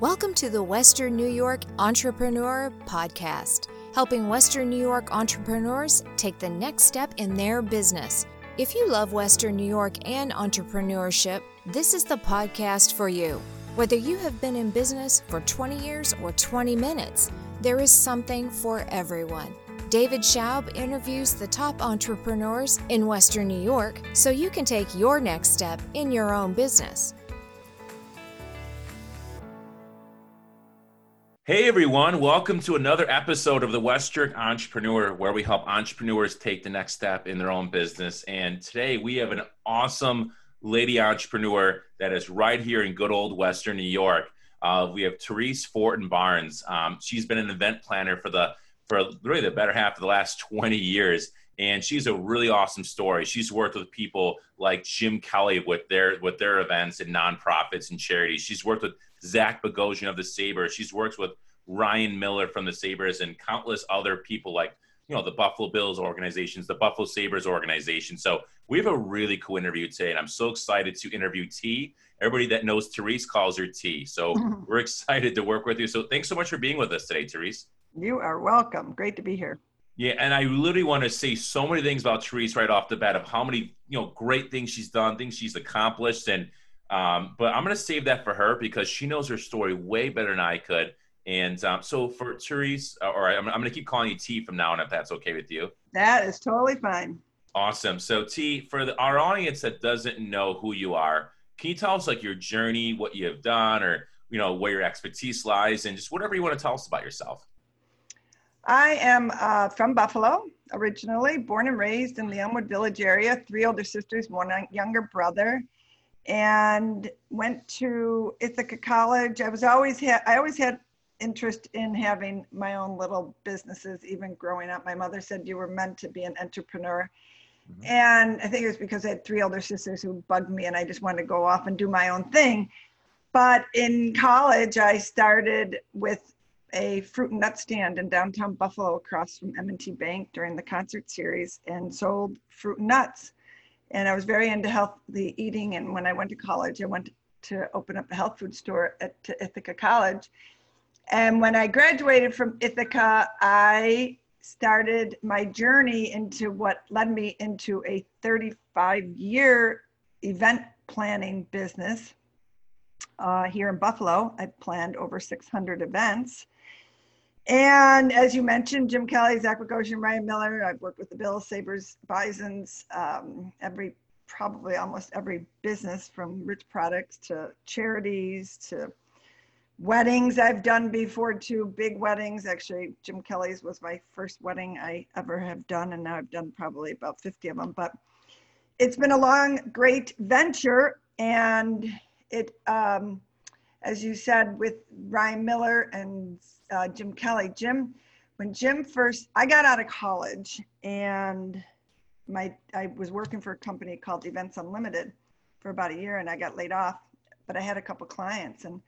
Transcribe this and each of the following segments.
Welcome to the Western New York Entrepreneur Podcast, helping Western New York entrepreneurs take the next step in their business. If you love Western New York and entrepreneurship, this is the podcast for you. Whether you have been in business for 20 years or 20 minutes, there is something for everyone. David Schaub interviews the top entrepreneurs in Western New York so you can take your next step in your own business. Hey everyone, welcome to another episode of the Western Entrepreneur, where we help entrepreneurs take the next step in their own business. And today we have an awesome lady entrepreneur that is right here in good old Western New York. We have Therese Fortin Barnes. She's been an event planner for really the better half of the last 20 years. And she's a really awesome story. She's worked with people like Jim Kelly with their events and nonprofits and charities. She's worked with Zach Bogosian of the Sabres. She's worked with Ryan Miller from the Sabres and countless other people like, the Buffalo Bills organizations, the Buffalo Sabres organization. So we have a really cool interview today, and I'm so excited to interview T. Everybody that knows Therese calls her T. So we're excited to work with you. So thanks so much for being with us today, Therese. You are welcome. Great to be here. Yeah, and I literally want to say so many things about Therese right off the bat of how many great things she's done, things she's accomplished, and but I'm going to save that for her because she knows her story way better than I could. And so for Therese, or I'm going to keep calling you T from now on if that's okay with you. That is totally fine. Awesome. So T, for our audience that doesn't know who you are, can you tell us like your journey, what you have done, or where your expertise lies, and just whatever you want to tell us about yourself? I am from Buffalo, originally, born and raised in the Elmwood Village area, 3 older sisters, 1 younger brother, and went to Ithaca College. I always had interest in having my own little businesses, even growing up. My mother said you were meant to be an entrepreneur. Mm-hmm. And I think it was because I had 3 older sisters who bugged me and I just wanted to go off and do my own thing. But in college, I started with a fruit and nut stand in downtown Buffalo across from M&T Bank during the concert series and sold fruit and nuts. And I was very into healthy eating. And when I went to college, I went to open up a health food store to Ithaca College. And when I graduated from Ithaca, I started my journey into what led me into a 35-year event planning business. Here in Buffalo, I planned over 600 events. And as you mentioned, Jim Kelly, Zach Bogosian, Ryan Miller, I've worked with the Bills, Sabres, Bisons, almost every business from Rich Products to charities to weddings I've done before too, big weddings. Actually, Jim Kelly's was my first wedding I ever have done, and now I've done probably about 50 of them. But it's been a long, great venture, and it, as you said, with Ryan Miller and Jim Kelly. I got out of college and I was working for a company called Events Unlimited for about a year, and I got laid off, but I had a couple clients, and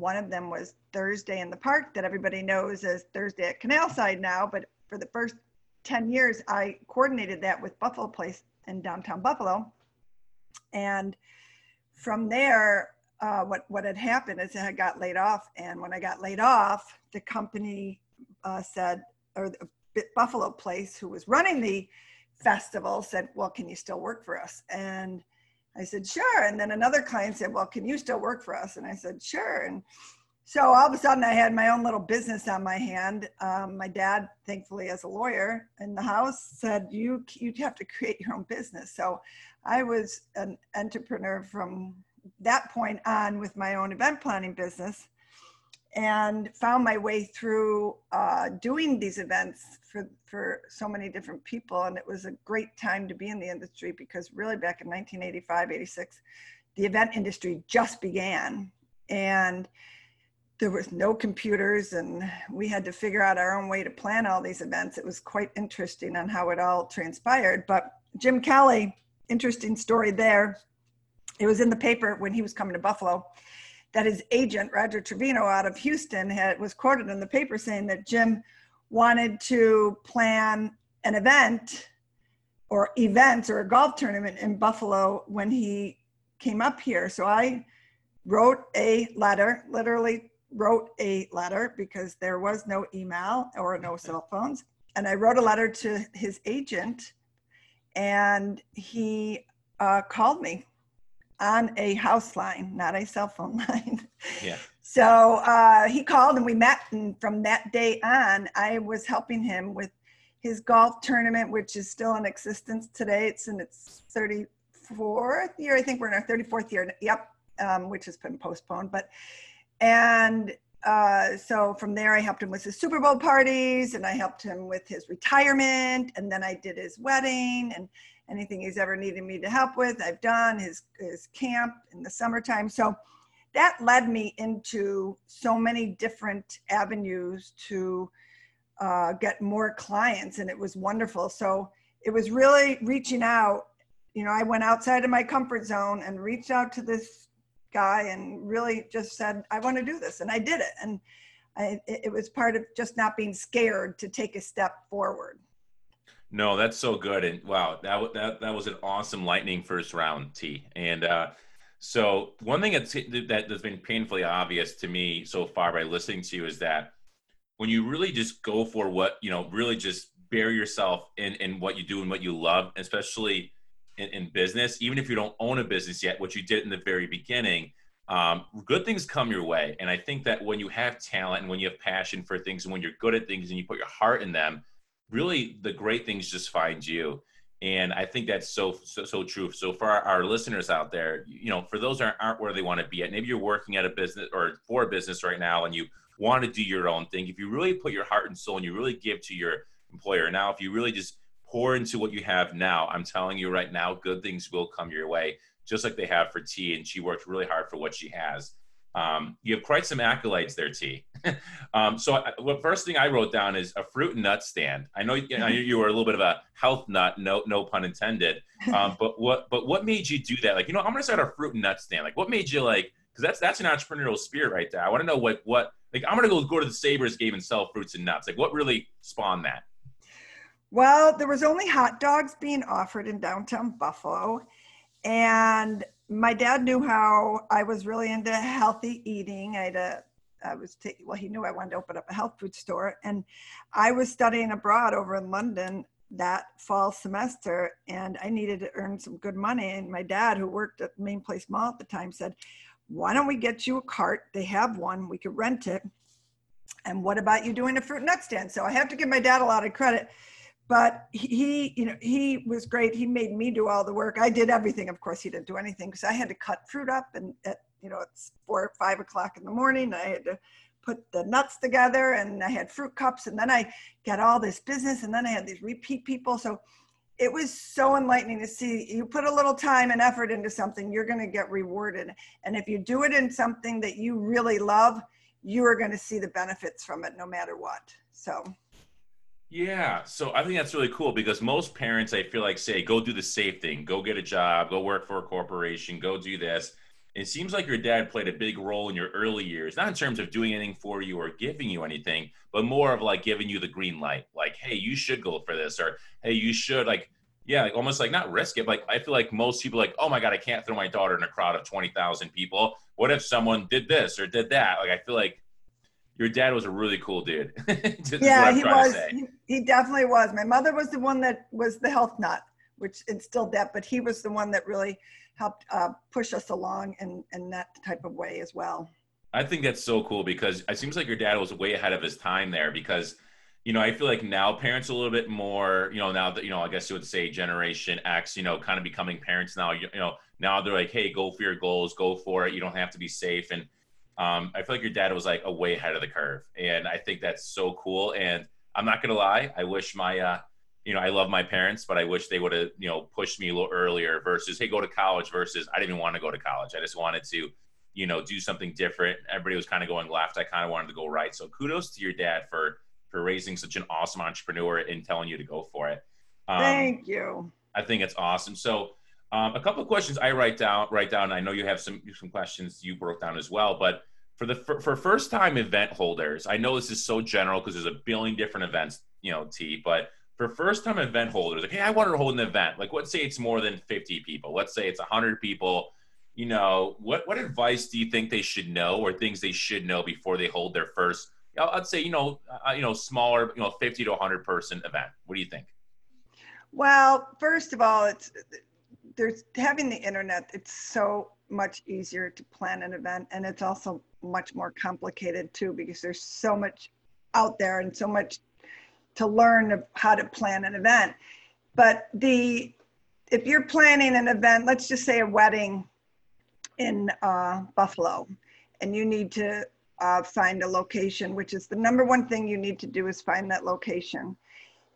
one of them was Thursday in the Park that everybody knows as Thursday at Canalside now, but for the first 10 years, I coordinated that with Buffalo Place in downtown Buffalo. And from there, what had happened is I had got laid off, and when I got laid off, the company Buffalo Place, who was running the festival, said, well, can you still work for us? And I said, sure. And then another client said, well, can you still work for us? And I said, sure. And so all of a sudden I had my own little business on my hand. My dad, thankfully, as a lawyer in the house, said, you'd have to create your own business. So I was an entrepreneur from that point on with my own event planning business, and found my way through doing these events for so many different people. And it was a great time to be in the industry, because really back in 1985, 86, the event industry just began, and there was no computers, and we had to figure out our own way to plan all these events. It was quite interesting on how it all transpired. But Jim Kelly, interesting story there. It was in the paper when he was coming to Buffalo that his agent, Roger Trevino out of Houston, was quoted in the paper saying that Jim wanted to plan an event or events or a golf tournament in Buffalo when he came up here. So I wrote a letter, literally wrote a letter because there was no email or no cell phones. And I wrote a letter to his agent, and he called me on a house line, not a cell phone line. Yeah. So he called and we met, and from that day on, I was helping him with his golf tournament, which is still in existence today. It's in its 34th year. I think we're in our 34th year. Yep. Which has been postponed. So from there, I helped him with his Super Bowl parties, and I helped him with his retirement. And then I did his wedding, and anything he's ever needed me to help with, I've done his camp in the summertime. So that led me into so many different avenues to get more clients, and it was wonderful. So it was really reaching out. You know, I went outside of my comfort zone and reached out to this guy and really just said, I want to do this. And I did it. And it was part of just not being scared to take a step forward. No, that's so good. And wow, that was an awesome lightning first round, T. And so one thing that's been painfully obvious to me so far by listening to you is that when you really just go for what, you know, really just bury yourself in what you do and what you love, especially in business, even if you don't own a business yet, which you did in the very beginning, good things come your way. And I think that when you have talent and when you have passion for things and when you're good at things and you put your heart in them, really the great things just find you. And I think that's so true. So for our listeners out there, you know, for those that aren't where they want to be at, maybe you're working at a business or for a business right now and you want to do your own thing. If you really put your heart and soul and you really give to your employer now, if you really just pour into what you have now, I'm telling you right now, good things will come your way, just like they have for T, and she worked really hard for what she has. You have quite some accolades there, T. So the first thing I wrote down is a fruit and nut stand. I know you were a little bit of a health nut, no pun intended. But what made you do that? Like, you know, I'm gonna start a fruit and nut stand. Like, what made you like? Because that's an entrepreneurial spirit right there. I want to know what. Like, I'm gonna go to the Sabres game and sell fruits and nuts. Like, what really spawned that? Well, there was only hot dogs being offered in downtown Buffalo, and my dad knew how I was really into healthy eating. He knew I wanted to open up a health food store, and I was studying abroad over in London that fall semester, and I needed to earn some good money. And my dad, who worked at Main Place Mall at the time, said, "Why don't we get you a cart? They have one. We could rent it. And what about you doing a fruit and nut stand?" So I have to give my dad a lot of credit. But he was great. He made me do all the work. I did everything. Of course, he didn't do anything because I had to cut fruit up, and it's 4 or 5 o'clock in the morning. I had to put the nuts together, and I had fruit cups, and then I got all this business, and then I had these repeat people. So it was so enlightening to see. You put a little time and effort into something, you're going to get rewarded. And if you do it in something that you really love, you are going to see the benefits from it no matter what. So. Yeah. So I think that's really cool because most parents, I feel like, say, go do the safe thing, go get a job, go work for a corporation, go do this. It seems like your dad played a big role in your early years, not in terms of doing anything for you or giving you anything, but more of like giving you the green light, like, hey, you should go for this, or hey, you should almost like not risk it. Like, I feel like most people like, oh my God, I can't throw my daughter in a crowd of 20,000 people. What if someone did this or did that? Like, I feel like your dad was a really cool dude. Yeah, he was. He definitely was. My mother was the one that was the health nut, which instilled that, but he was the one that really helped push us along in that type of way as well. I think that's so cool because it seems like your dad was way ahead of his time there because, you know, I feel like now parents are a little bit more, you know, now that, you know, I guess you would say Generation X, you know, kind of becoming parents now, you know, now they're like, hey, go for your goals, go for it. You don't have to be safe. And I feel like your dad was like a way ahead of the curve. And I think that's so cool. And I'm not going to lie. I wish my, I love my parents, but I wish they would have, you know, pushed me a little earlier versus, hey, go to college versus I didn't even want to go to college. I just wanted to, you know, do something different. Everybody was kind of going left. I kind of wanted to go right. So kudos to your dad for raising such an awesome entrepreneur and telling you to go for it. Thank you. I think it's awesome. So, a couple of questions I write down. I know you have some questions you broke down as well, but for first time event holders, I know this is so general because there's a billion different events, you know, T, but for first time event holders, like, hey, I wanted to hold an event. Like, let's say it's more than 50 people. Let's say it's 100 people. you know, what advice do you think they should know, or things they should know before they hold their first, I'd say, smaller, 50 to 100 person event? What do you think? Well, first of all, there's having the internet. It's so much easier to plan an event, and it's also much more complicated too, because there's so much out there and so much to learn of how to plan an event. But if you're planning an event, let's just say a wedding in Buffalo, and you need to find a location, which is the number one thing you need to do is find that location.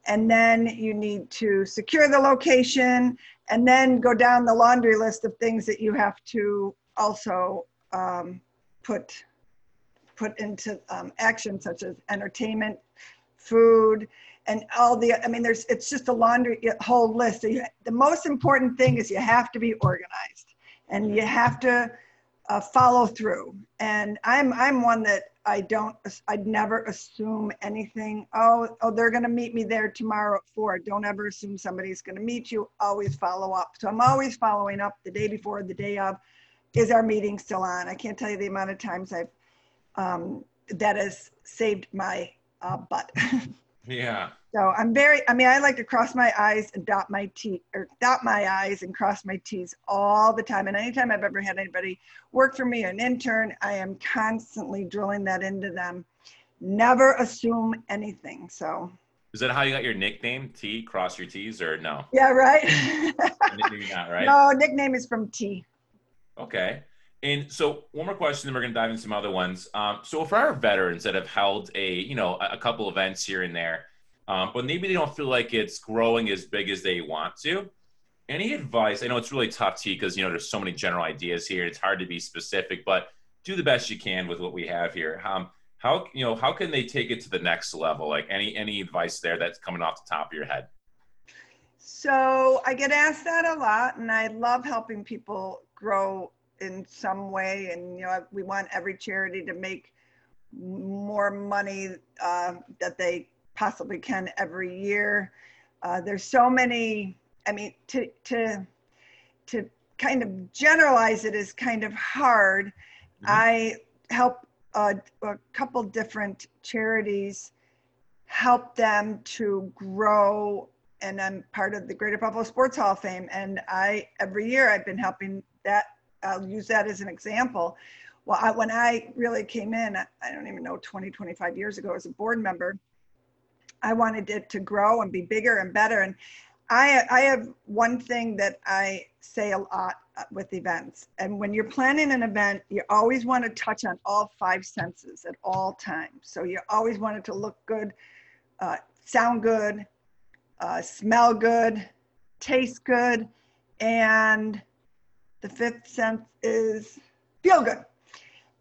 And then you need to secure the location, and then go down the laundry list of things that you have to also put into action, such as entertainment, food, and all the, it's just a laundry whole list. So the most important thing is you have to be organized, and you have to follow through. And I'm one that I'd never assume anything. Oh, they're going to meet me there tomorrow at 4:00. Don't ever assume somebody's going to meet you. Always follow up. So I'm always following up the day before, the day of. Is our meeting still on? I can't tell you the amount of times I've that has saved my butt. Yeah. So I like to cross my I's and dot my I's and cross my T's all the time. And anytime I've ever had anybody work for me or an intern, I am constantly drilling that into them. Never assume anything. So. Is that how you got your nickname? T, cross your T's, or no? Yeah, right. Maybe not, right? No, nickname is from T. Okay. And so one more question, then we're going to dive into some other ones. So for our veterans that have held a couple events here and there, but maybe they don't feel like it's growing as big as they want to, any advice? I know it's really tough, T, because, there's so many general ideas here. It's hard to be specific, but do the best you can with what we have here. How can they take it to the next level? Like any advice there that's coming off the top of your head? So I get asked that a lot, and I love helping people grow in some way. And, we want every charity to make more money that they possibly can every year. There's so many, to kind of generalize it is kind of hard. Mm-hmm. I help a couple different charities, help them to grow. And I'm part of the Greater Pueblo Sports Hall of Fame. And every year I've been helping that. I'll use that as an example. Well, when I really came in, I don't even know, 20, 25 years ago as a board member, I wanted it to grow and be bigger and better. And I have one thing that I say a lot with events. And when you're planning an event, you always want to touch on all five senses at all times. So you always want it to look good, sound good, smell good, taste good, and the fifth sense is feel good.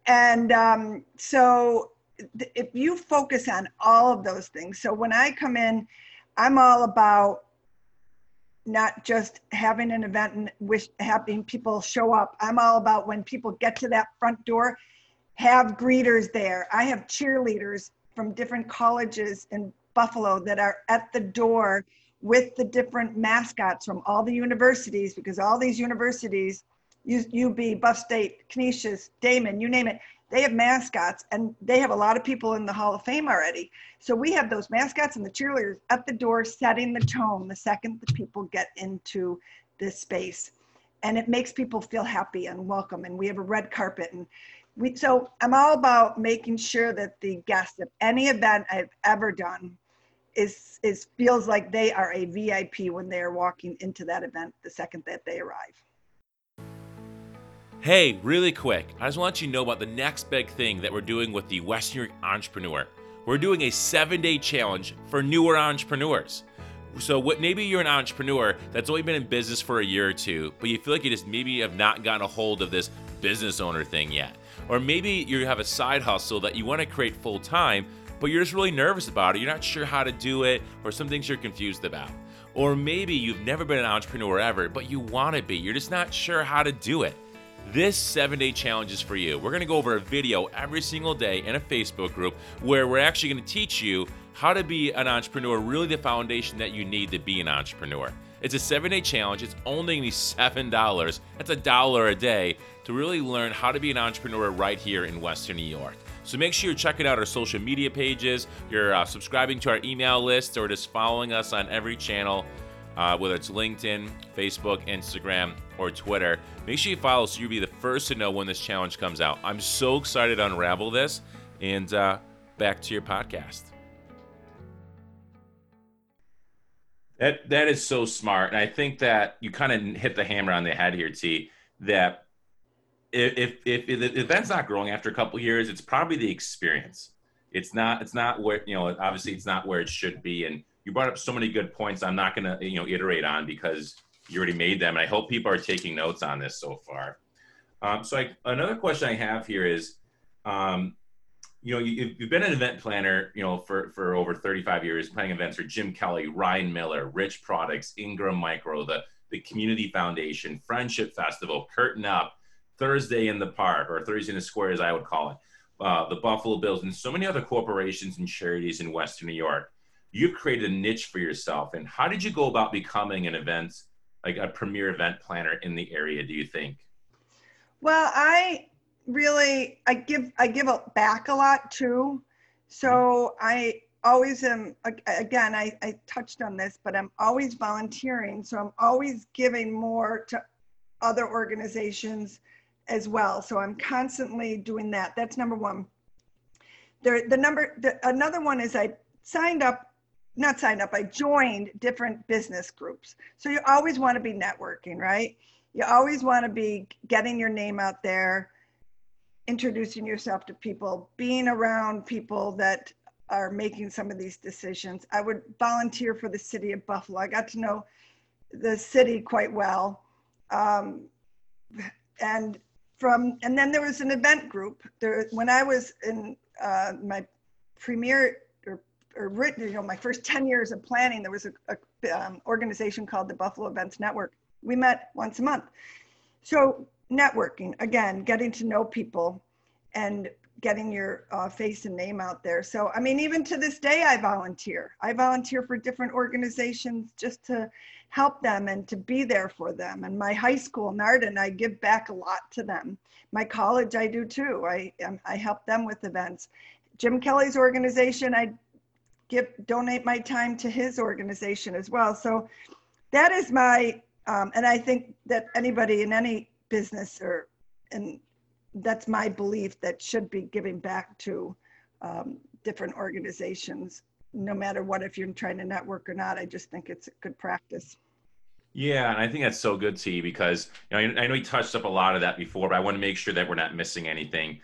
And so if you focus on all of those things, so when I come in, I'm all about not just having an event and having people show up. I'm all about when people get to that front door, have greeters there. I have cheerleaders from different colleges in Buffalo that are at the door with the different mascots from all the universities, because all these universities, UB, Buff State, Canisius, Damon, you name it, they have mascots, and they have a lot of people in the Hall of Fame already. So we have those mascots and the cheerleaders at the door setting the tone the second the people get into this space. And it makes people feel happy and welcome, and we have a red carpet. So I'm all about making sure that the guests of any event I've ever done feels like they are a VIP when they are walking into that event the second that they arrive. Hey, really quick, I just want you to know about the next big thing that we're doing with the Western New York Entrepreneur. We're doing a 7-day challenge for newer entrepreneurs. So maybe you're an entrepreneur that's only been in business for a year or two, but you feel like you just maybe have not gotten a hold of this business owner thing yet. Or maybe you have a side hustle that you want to create full time, but you're just really nervous about it. You're not sure how to do it, or some things you're confused about. Or maybe you've never been an entrepreneur ever, but you want to be. You're just not sure how to do it. This 7-day challenge is for you. We're going to go over a video every single day in a Facebook group where we're actually going to teach you how to be an entrepreneur, really the foundation that you need to be an entrepreneur. It's a 7-day challenge. It's only going to be $7. That's $1 a day to really learn how to be an entrepreneur right here in Western New York. So make sure you're checking out our social media pages, you're subscribing to our email list, or just following us on every channel, whether it's LinkedIn, Facebook, Instagram, or Twitter. Make sure you follow so you'll be the first to know when this challenge comes out. I'm so excited to unravel this, and back to your podcast. That is so smart, and I think that you kind of hit the hammer on the head here, T, that if the event's not growing after a couple of years, it's probably the experience. It's not where, you know, obviously it's not where it should be. And you brought up so many good points I'm not going to, you know, iterate on because you already made them. And I hope people are taking notes on this so far. Another question I have here is, you know, you've been an event planner, you know, for over 35 years, planning events for Jim Kelly, Ryan Miller, Rich Products, Ingram Micro, the Community Foundation, Friendship Festival, Curtain Up, Thursday in the Park, or Thursday in the Square, as I would call it, the Buffalo Bills, and so many other corporations and charities in Western New York. You've created a niche for yourself. And how did you go about becoming an event, like a premier event planner in the area, do you think? Well, I give back a lot too. So I always am, again, I touched on this, but I'm always volunteering. So I'm always giving more to other organizations as well. So I'm constantly doing that. That's number one. Another one is I joined different business groups. So you always want to be networking, right? You always want to be getting your name out there, introducing yourself to people, being around people that are making some of these decisions. I would volunteer for the city of Buffalo. I got to know the city quite well. And then there was an event group there when I was in my premier or written, you know, my first 10 years of planning. There was an organization called the Buffalo Events Network. We met once a month. So networking, again, getting to know people and getting your face and name out there. So, I mean, even to this day, I volunteer for different organizations just to help them and to be there for them. And my high school, Narden, I give back a lot to them. My college, I do too. I help them with events. Jim Kelly's organization, I donate my time to his organization as well. So that is my, and I think that anybody in any business and that's my belief, that should be giving back to different organizations, no matter what, if you're trying to network or not. I just think it's a good practice. Yeah, and I think that's so good, T, because you know, I know you touched up a lot of that before, but I want to make sure that we're not missing anything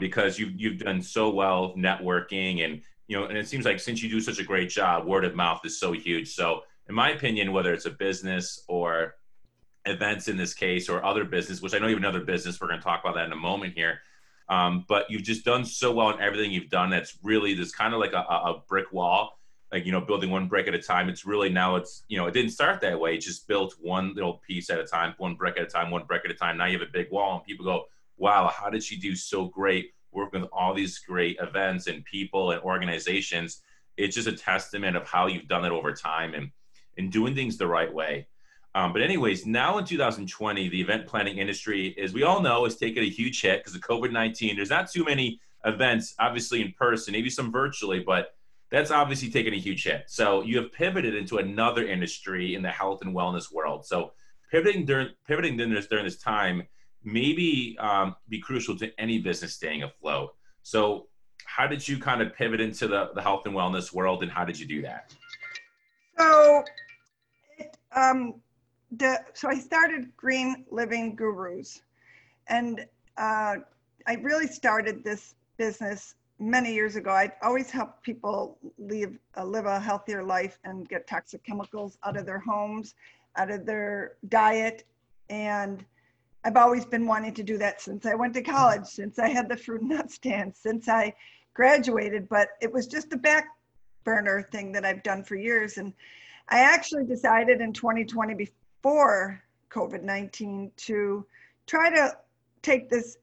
because you've done so well networking and, you know, and it seems like since you do such a great job, word of mouth is so huge. So in my opinion, whether it's a business or events in this case, or other business, which I know you have another business, we're going to talk about that in a moment here. But you've just done so well in everything you've done. That's really, there's kind of like a brick wall, like, you know, building one brick at a time. It's really now it's, you know, it didn't start that way. It just built one little piece at a time, one brick at a time. Now you have a big wall and people go, wow, how did she do so great working with all these great events and people and organizations? It's just a testament of how you've done it over time and doing things the right way. But anyways, now in 2020, the event planning industry, as we all know, has taken a huge hit because of COVID-19. There's not too many events, obviously in person, maybe some virtually, but that's obviously taken a huge hit. So you have pivoted into another industry in the health and wellness world. So pivoting during this time maybe be crucial to any business staying afloat. So how did you kind of pivot into the health and wellness world, and how did you do that? So so I started Green Living Gurus, and I really started this business many years ago. I've always helped people live a healthier life and get toxic chemicals out of their homes, out of their diet, and I've always been wanting to do that since I went to college, since I had the fruit and nut stand, since I graduated, but it was just a back burner thing that I've done for years. And I actually decided in 2020, before COVID-19, to try to take this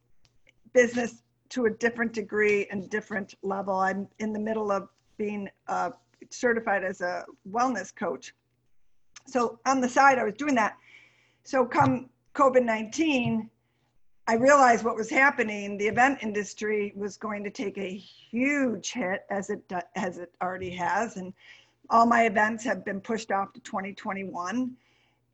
business to a different degree and different level. I'm in the middle of being certified as a wellness coach. So on the side, I was doing that. So come COVID-19, I realized what was happening. The event industry was going to take a huge hit, as it already has. And all my events have been pushed off to 2021.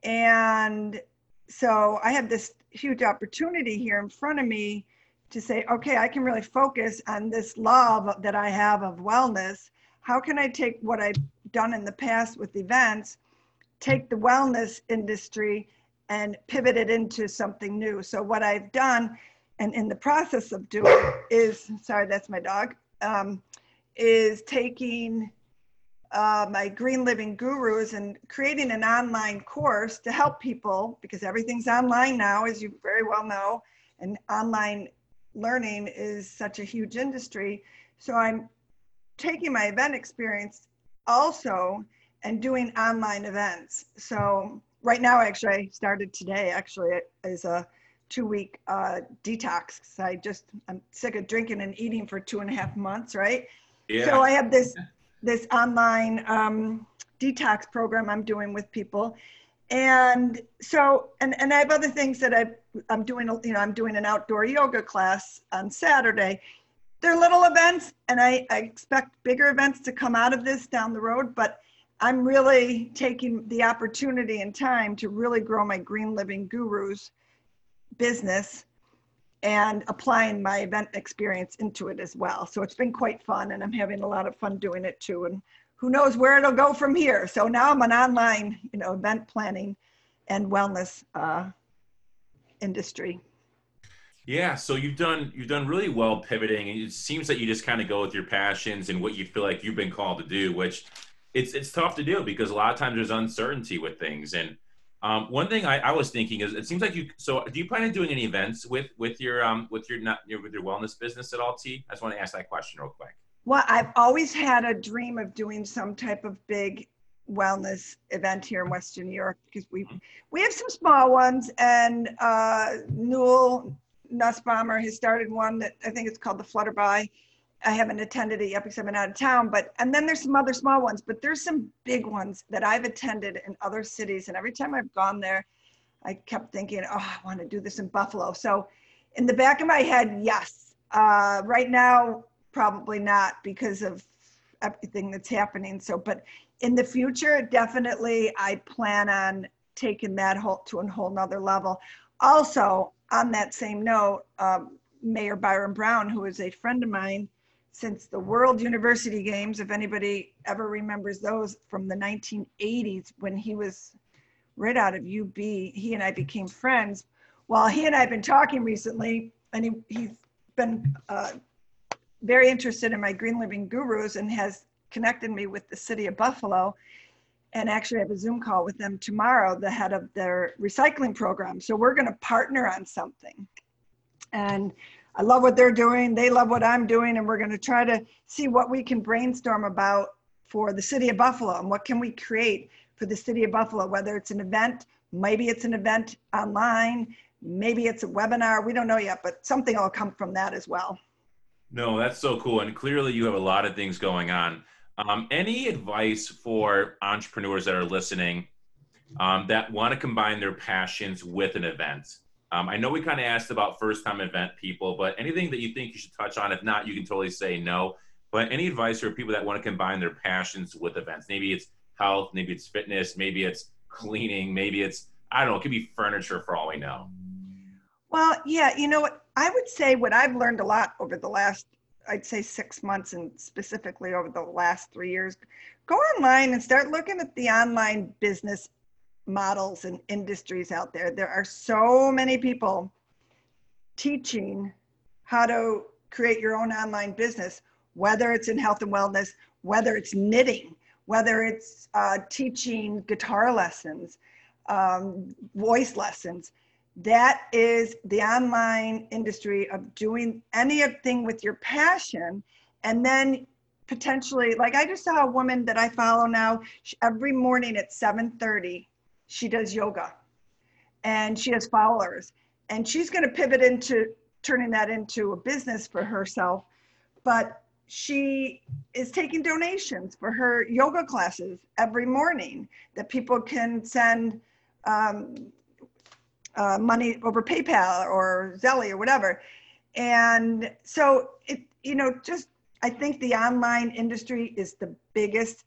And so I have this huge opportunity here in front of me to say, okay, I can really focus on this love that I have of wellness. How can I take what I've done in the past with events, take the wellness industry and pivot it into something new? So what I've done, and in the process of doing, is, sorry, that's my dog, is taking my Green Living Gurus and creating an online course to help people, because everything's online now, as you very well know, and online learning is such a huge industry. So I'm taking my event experience also and doing online events. So right now, actually, I started today, actually, as a 2-week detox. So I'm sick of drinking and eating for 2.5 months, right? Yeah. So I have this online detox program I'm doing with people. And so, and I have other things that I'm doing, you know, I'm doing an outdoor yoga class on Saturday. They're little events, and I expect bigger events to come out of this down the road, but I'm really taking the opportunity and time to really grow my Green Living Gurus business and applying my event experience into it as well. So it's been quite fun, and I'm having a lot of fun doing it too. And who knows where it'll go from here. So now I'm an online, you know, event planning and wellness industry. Yeah, so you've done really well pivoting, and it seems that you just kind of go with your passions and what you feel like you've been called to do, which it's tough to do because a lot of times there's uncertainty with things. And one thing I was thinking is, it seems like you. So, do you plan on doing any events with your wellness business at all, T? I just want to ask that question real quick. Well, I've always had a dream of doing some type of big wellness event here in Western New York, because we have some small ones, and Newell Nussbaumer has started one that I think it's called the Flutterby. I haven't attended it yet because I've been out of town, and then there's some other small ones, but there's some big ones that I've attended in other cities. And every time I've gone there, I kept thinking, oh, I want to do this in Buffalo. So in the back of my head, yes. Right now, probably not, because of everything that's happening. So, but in the future, definitely I plan on taking that to a whole nother level. Also, on that same note, Mayor Byron Brown, who is a friend of mine since the World University Games, if anybody ever remembers those from the 1980s, when he was right out of UB, he and I became friends. Well, he and I have been talking recently, and he's been very interested in my Green Living Gurus and has connected me with the city of Buffalo. And actually I have a Zoom call with them tomorrow, the head of their recycling program. So we're gonna partner on something. And I love what they're doing. They love what I'm doing. And we're going to try to see what we can brainstorm about for the city of Buffalo, and what can we create for the city of Buffalo, whether it's an event, maybe it's an event online, maybe it's a webinar. We don't know yet, but something will come from that as well. No, that's so cool. And clearly you have a lot of things going on. Any advice for entrepreneurs that are listening that want to combine their passions with an event? I know we kind of asked about first-time event people, but anything that you think you should touch on? If not, you can totally say no. But any advice for people that want to combine their passions with events? Maybe it's health, maybe it's fitness, maybe it's cleaning, maybe it's, I don't know, it could be furniture for all we know. Well, yeah, you know what? I would say what I've learned a lot over the last, I'd say 6 months, and specifically over the last 3 years, go online and start looking at the online business models and industries out there. There are so many people teaching how to create your own online business, whether it's in health and wellness, whether it's knitting, whether it's teaching guitar lessons, voice lessons. That is the online industry of doing anything with your passion. And then potentially, like I just saw a woman that I follow now, every morning at 7:30, she does yoga and she has followers, and she's going to pivot into turning that into a business for herself. But she is taking donations for her yoga classes every morning that people can send money over PayPal or Zelle or whatever. And so it, you know, just, I think the online industry is the biggest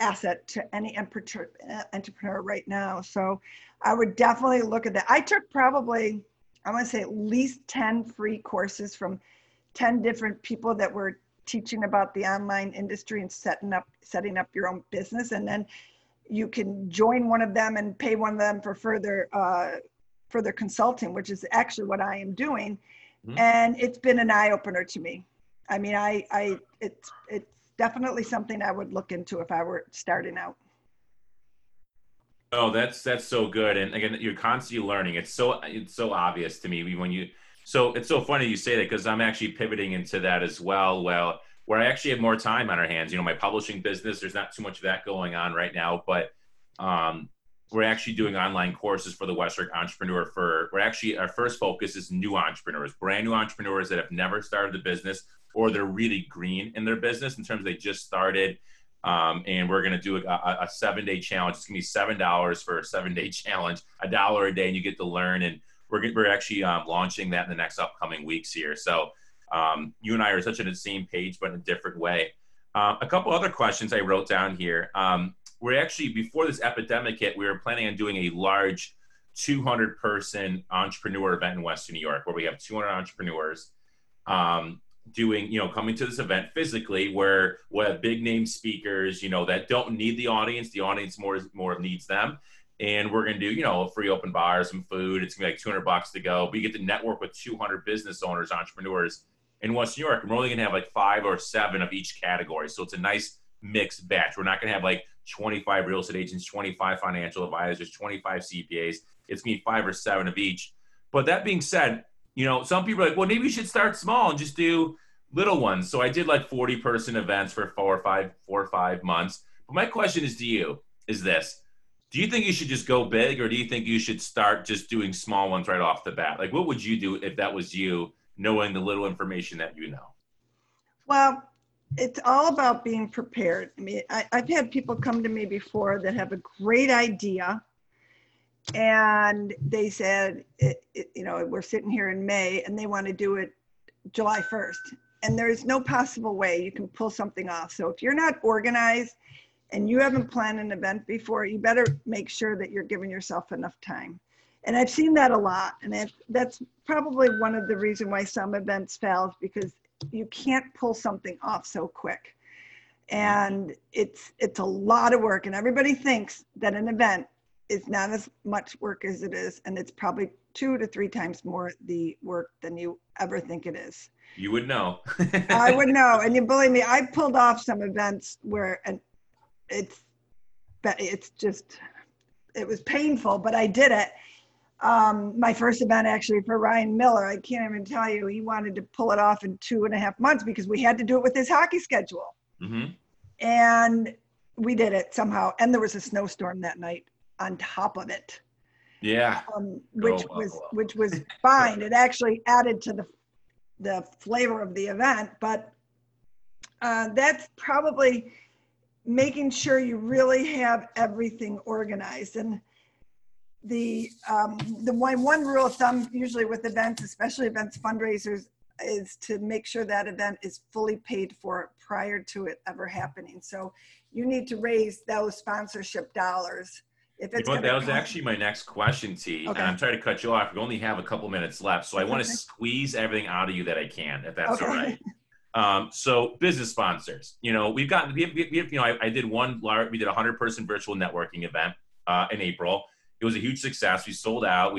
asset to any entrepreneur right now. So I would definitely look at that. I took probably, I want to say at least 10 free courses from 10 different people that were teaching about the online industry and setting up your own business. And then you can join one of them and pay one of them for further consulting, which is actually what I am doing. Mm-hmm. And it's been an eye-opener to me. I mean, it's definitely something I would look into if I were starting out. Oh, that's so good. And again, you're constantly learning. It's so obvious to me when you, so it's so funny you say that, because I'm actually pivoting into that as well. Well, where I actually have more time on our hands, you know, my publishing business, there's not too much of that going on right now, but we're actually doing online courses for the Western entrepreneur our first focus is new entrepreneurs, brand new entrepreneurs that have never started a business, or they're really green in their business in terms of they just started. And we're going to do a 7-day challenge. It's going to be $7 for a 7-day challenge, $1 a day, and you get to learn. And we're actually launching that in the next upcoming weeks here. So you and I are such on the same page, but in a different way. A couple other questions I wrote down here. We're actually, before this epidemic hit, we were planning on doing a large 200-person entrepreneur event in Western New York, where we have 200 entrepreneurs doing, you know, coming to this event physically, where we'll have big name speakers, you know, that don't need the audience. The audience more needs them. And we're going to do, you know, a free open bar, some food. It's going to be like $200 to go. But you get to network with 200 business owners, entrepreneurs in West New York. And we're only going to have like 5 or 7 of each category. So it's a nice mixed batch. We're not going to have like 25 real estate agents, 25 financial advisors, 25 CPAs. It's going to be 5 or 7 of each. But that being said, you know, some people are like, well, maybe you should start small and just do little ones. So I did like 40-person events for four or five months. But my question is to you is this. Do you think you should just go big, or do you think you should start just doing small ones right off the bat? Like, what would you do if that was you, knowing the little information that you know? Well, it's all about being prepared. I mean, I've had people come to me before that have a great idea. And they said, you know, we're sitting here in May and they want to do it July 1st. And there is no possible way you can pull something off. So if you're not organized and you haven't planned an event before, you better make sure that you're giving yourself enough time. And I've seen that a lot. And that's probably one of the reasons why some events fail, is because you can't pull something off so quick. And it's a lot of work. And everybody thinks that an event is not as much work as it is. And it's probably 2 to 3 times more the work than you ever think it is. You would know. I would know. And you believe me, I pulled off some events where, and it was painful, but I did it. My first event actually for Ryan Miller, I can't even tell you, he wanted to pull it off in 2.5 months because we had to do it with his hockey schedule. Mm-hmm. And we did it somehow. And there was a snowstorm that night on top of it. Yeah. Which was fine. It actually added to the flavor of the event, but that's probably making sure you really have everything organized. And the one rule of thumb usually with events, especially events, fundraisers, is to make sure that event is fully paid for prior to it ever happening. So you need to raise those sponsorship dollars. That was actually my next question, T. Okay. And I'm trying to cut you off. We only have a couple minutes left, so I want to squeeze everything out of you that I can, if that's all right. So business sponsors, you know, I did we did a 100-person virtual networking event in April. It was a huge success. We sold out.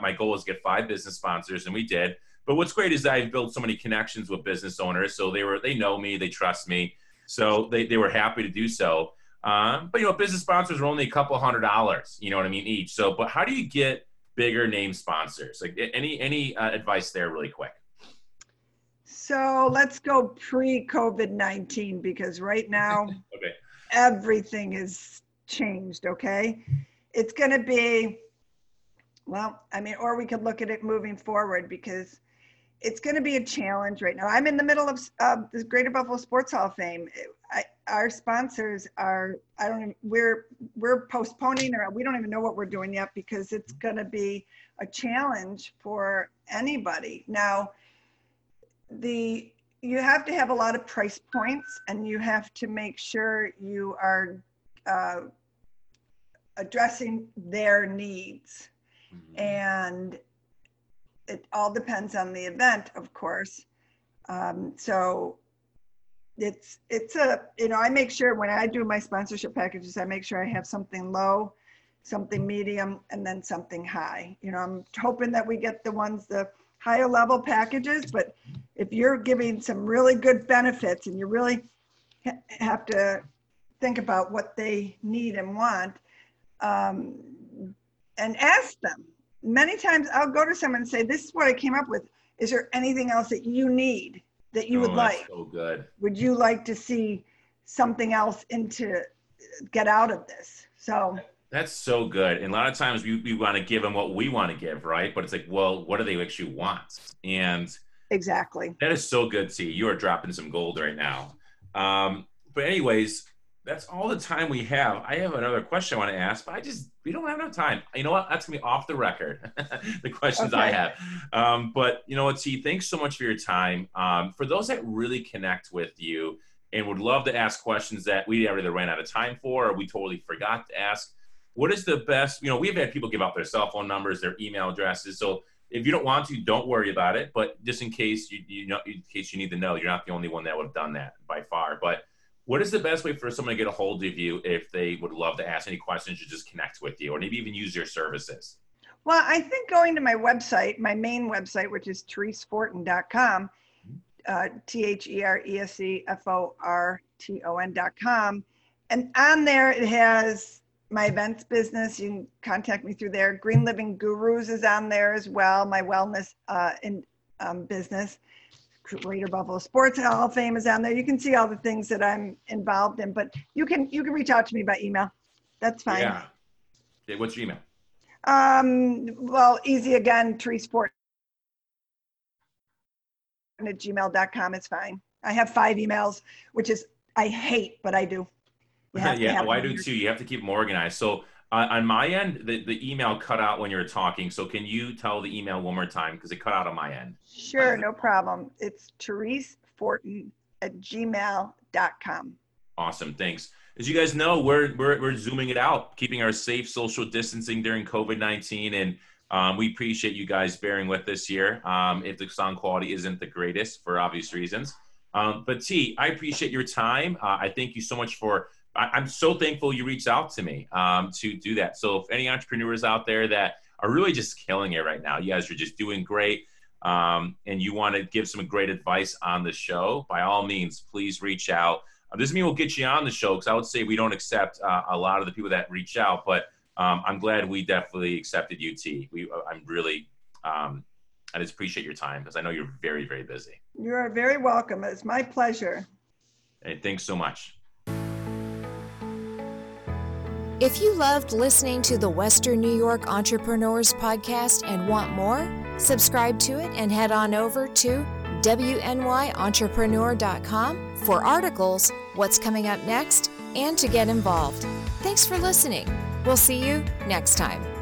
My goal was to get 5 business sponsors, and we did. But what's great is that I've built so many connections with business owners. So they know me, they trust me. So they were happy to do so. But you know, business sponsors are only a couple $100, you know what I mean, each. So, but how do you get bigger name sponsors? Like any advice there really quick? So let's go pre-COVID-19, because right now okay. Everything is changed. Okay. It's going to be, or we could look at it moving forward, because it's going to be a challenge right now. I'm in the middle of the Greater Buffalo Sports Hall of Fame. Our sponsors are, we're postponing, or we don't even know what we're doing yet, because it's going to be a challenge for anybody. Now, you have to have a lot of price points, and you have to make sure you are addressing their needs. Mm-hmm. And it all depends on the event, of course. So it's a, I make sure when I do my sponsorship packages, I make sure I have something low, something medium, and then something high. I'm hoping that we get the higher level packages, but if you're giving some really good benefits and you really have to think about what they need and want, and ask them. Many times I'll go to someone and say, this is what I came up with. Is there anything else that you need that you would like? That's so good. Would you like to see something else get out of this? So that's so good. And a lot of times we want to give them what we want to give, right? But it's like, well, what do they actually want? And exactly. That is so good, T. You are dropping some gold right now. But anyways, that's all the time we have. I have another question I want to ask, but we don't have enough time. You know what? That's going to be off the record, the questions okay. I have. But you know what, T, thanks so much for your time. For those that really connect with you and would love to ask questions that we either ran out of time for or we totally forgot to ask, what is the best, we've had people give out their cell phone numbers, their email addresses. So if you don't want to, don't worry about it. But just in case you need to know, you're not the only one that would have done that by far. But what is the best way for someone to get a hold of you if they would love to ask any questions or just connect with you or maybe even use your services? Well, I think going to my website, my main website, which is ThereseFortin.com, ThereseFortin.com. And on there, it has my events business. You can contact me through there. Green Living Gurus is on there as well, my wellness business. Greater Buffalo Sports Hall of Fame is on there. You can see all the things that I'm involved in, but you can reach out to me by email. That's fine. Yeah. Okay, what's your email? Well, easy again, ThereseFortin@gmail.com is fine. I have 5 emails, which is, I hate, but I do. Yeah, I do too. You have to keep them organized. So on my end, the email cut out when you were talking. So can you tell the email one more time? Because it cut out on my end. Sure, no problem. It's ThereseFortin@gmail.com. Awesome, thanks. As you guys know, we're zooming it out, keeping our safe social distancing during COVID-19. And we appreciate you guys bearing with us here. If the sound quality isn't the greatest for obvious reasons. But T, I appreciate your time. I thank you so much for... I'm so thankful you reached out to me to do that. So if any entrepreneurs out there that are really just killing it right now, you guys are just doing great, and you want to give some great advice on the show, by all means, please reach out. This doesn't mean we'll get you on the show, because I would say we don't accept a lot of the people that reach out, but I'm glad we definitely accepted you, T. I'm really, I just appreciate your time, because I know you're very, very busy. You're very welcome. It's my pleasure. Hey, thanks so much. If you loved listening to the Western New York Entrepreneurs Podcast and want more, subscribe to it and head on over to WNYEntrepreneur.com for articles, what's coming up next, and to get involved. Thanks for listening. We'll see you next time.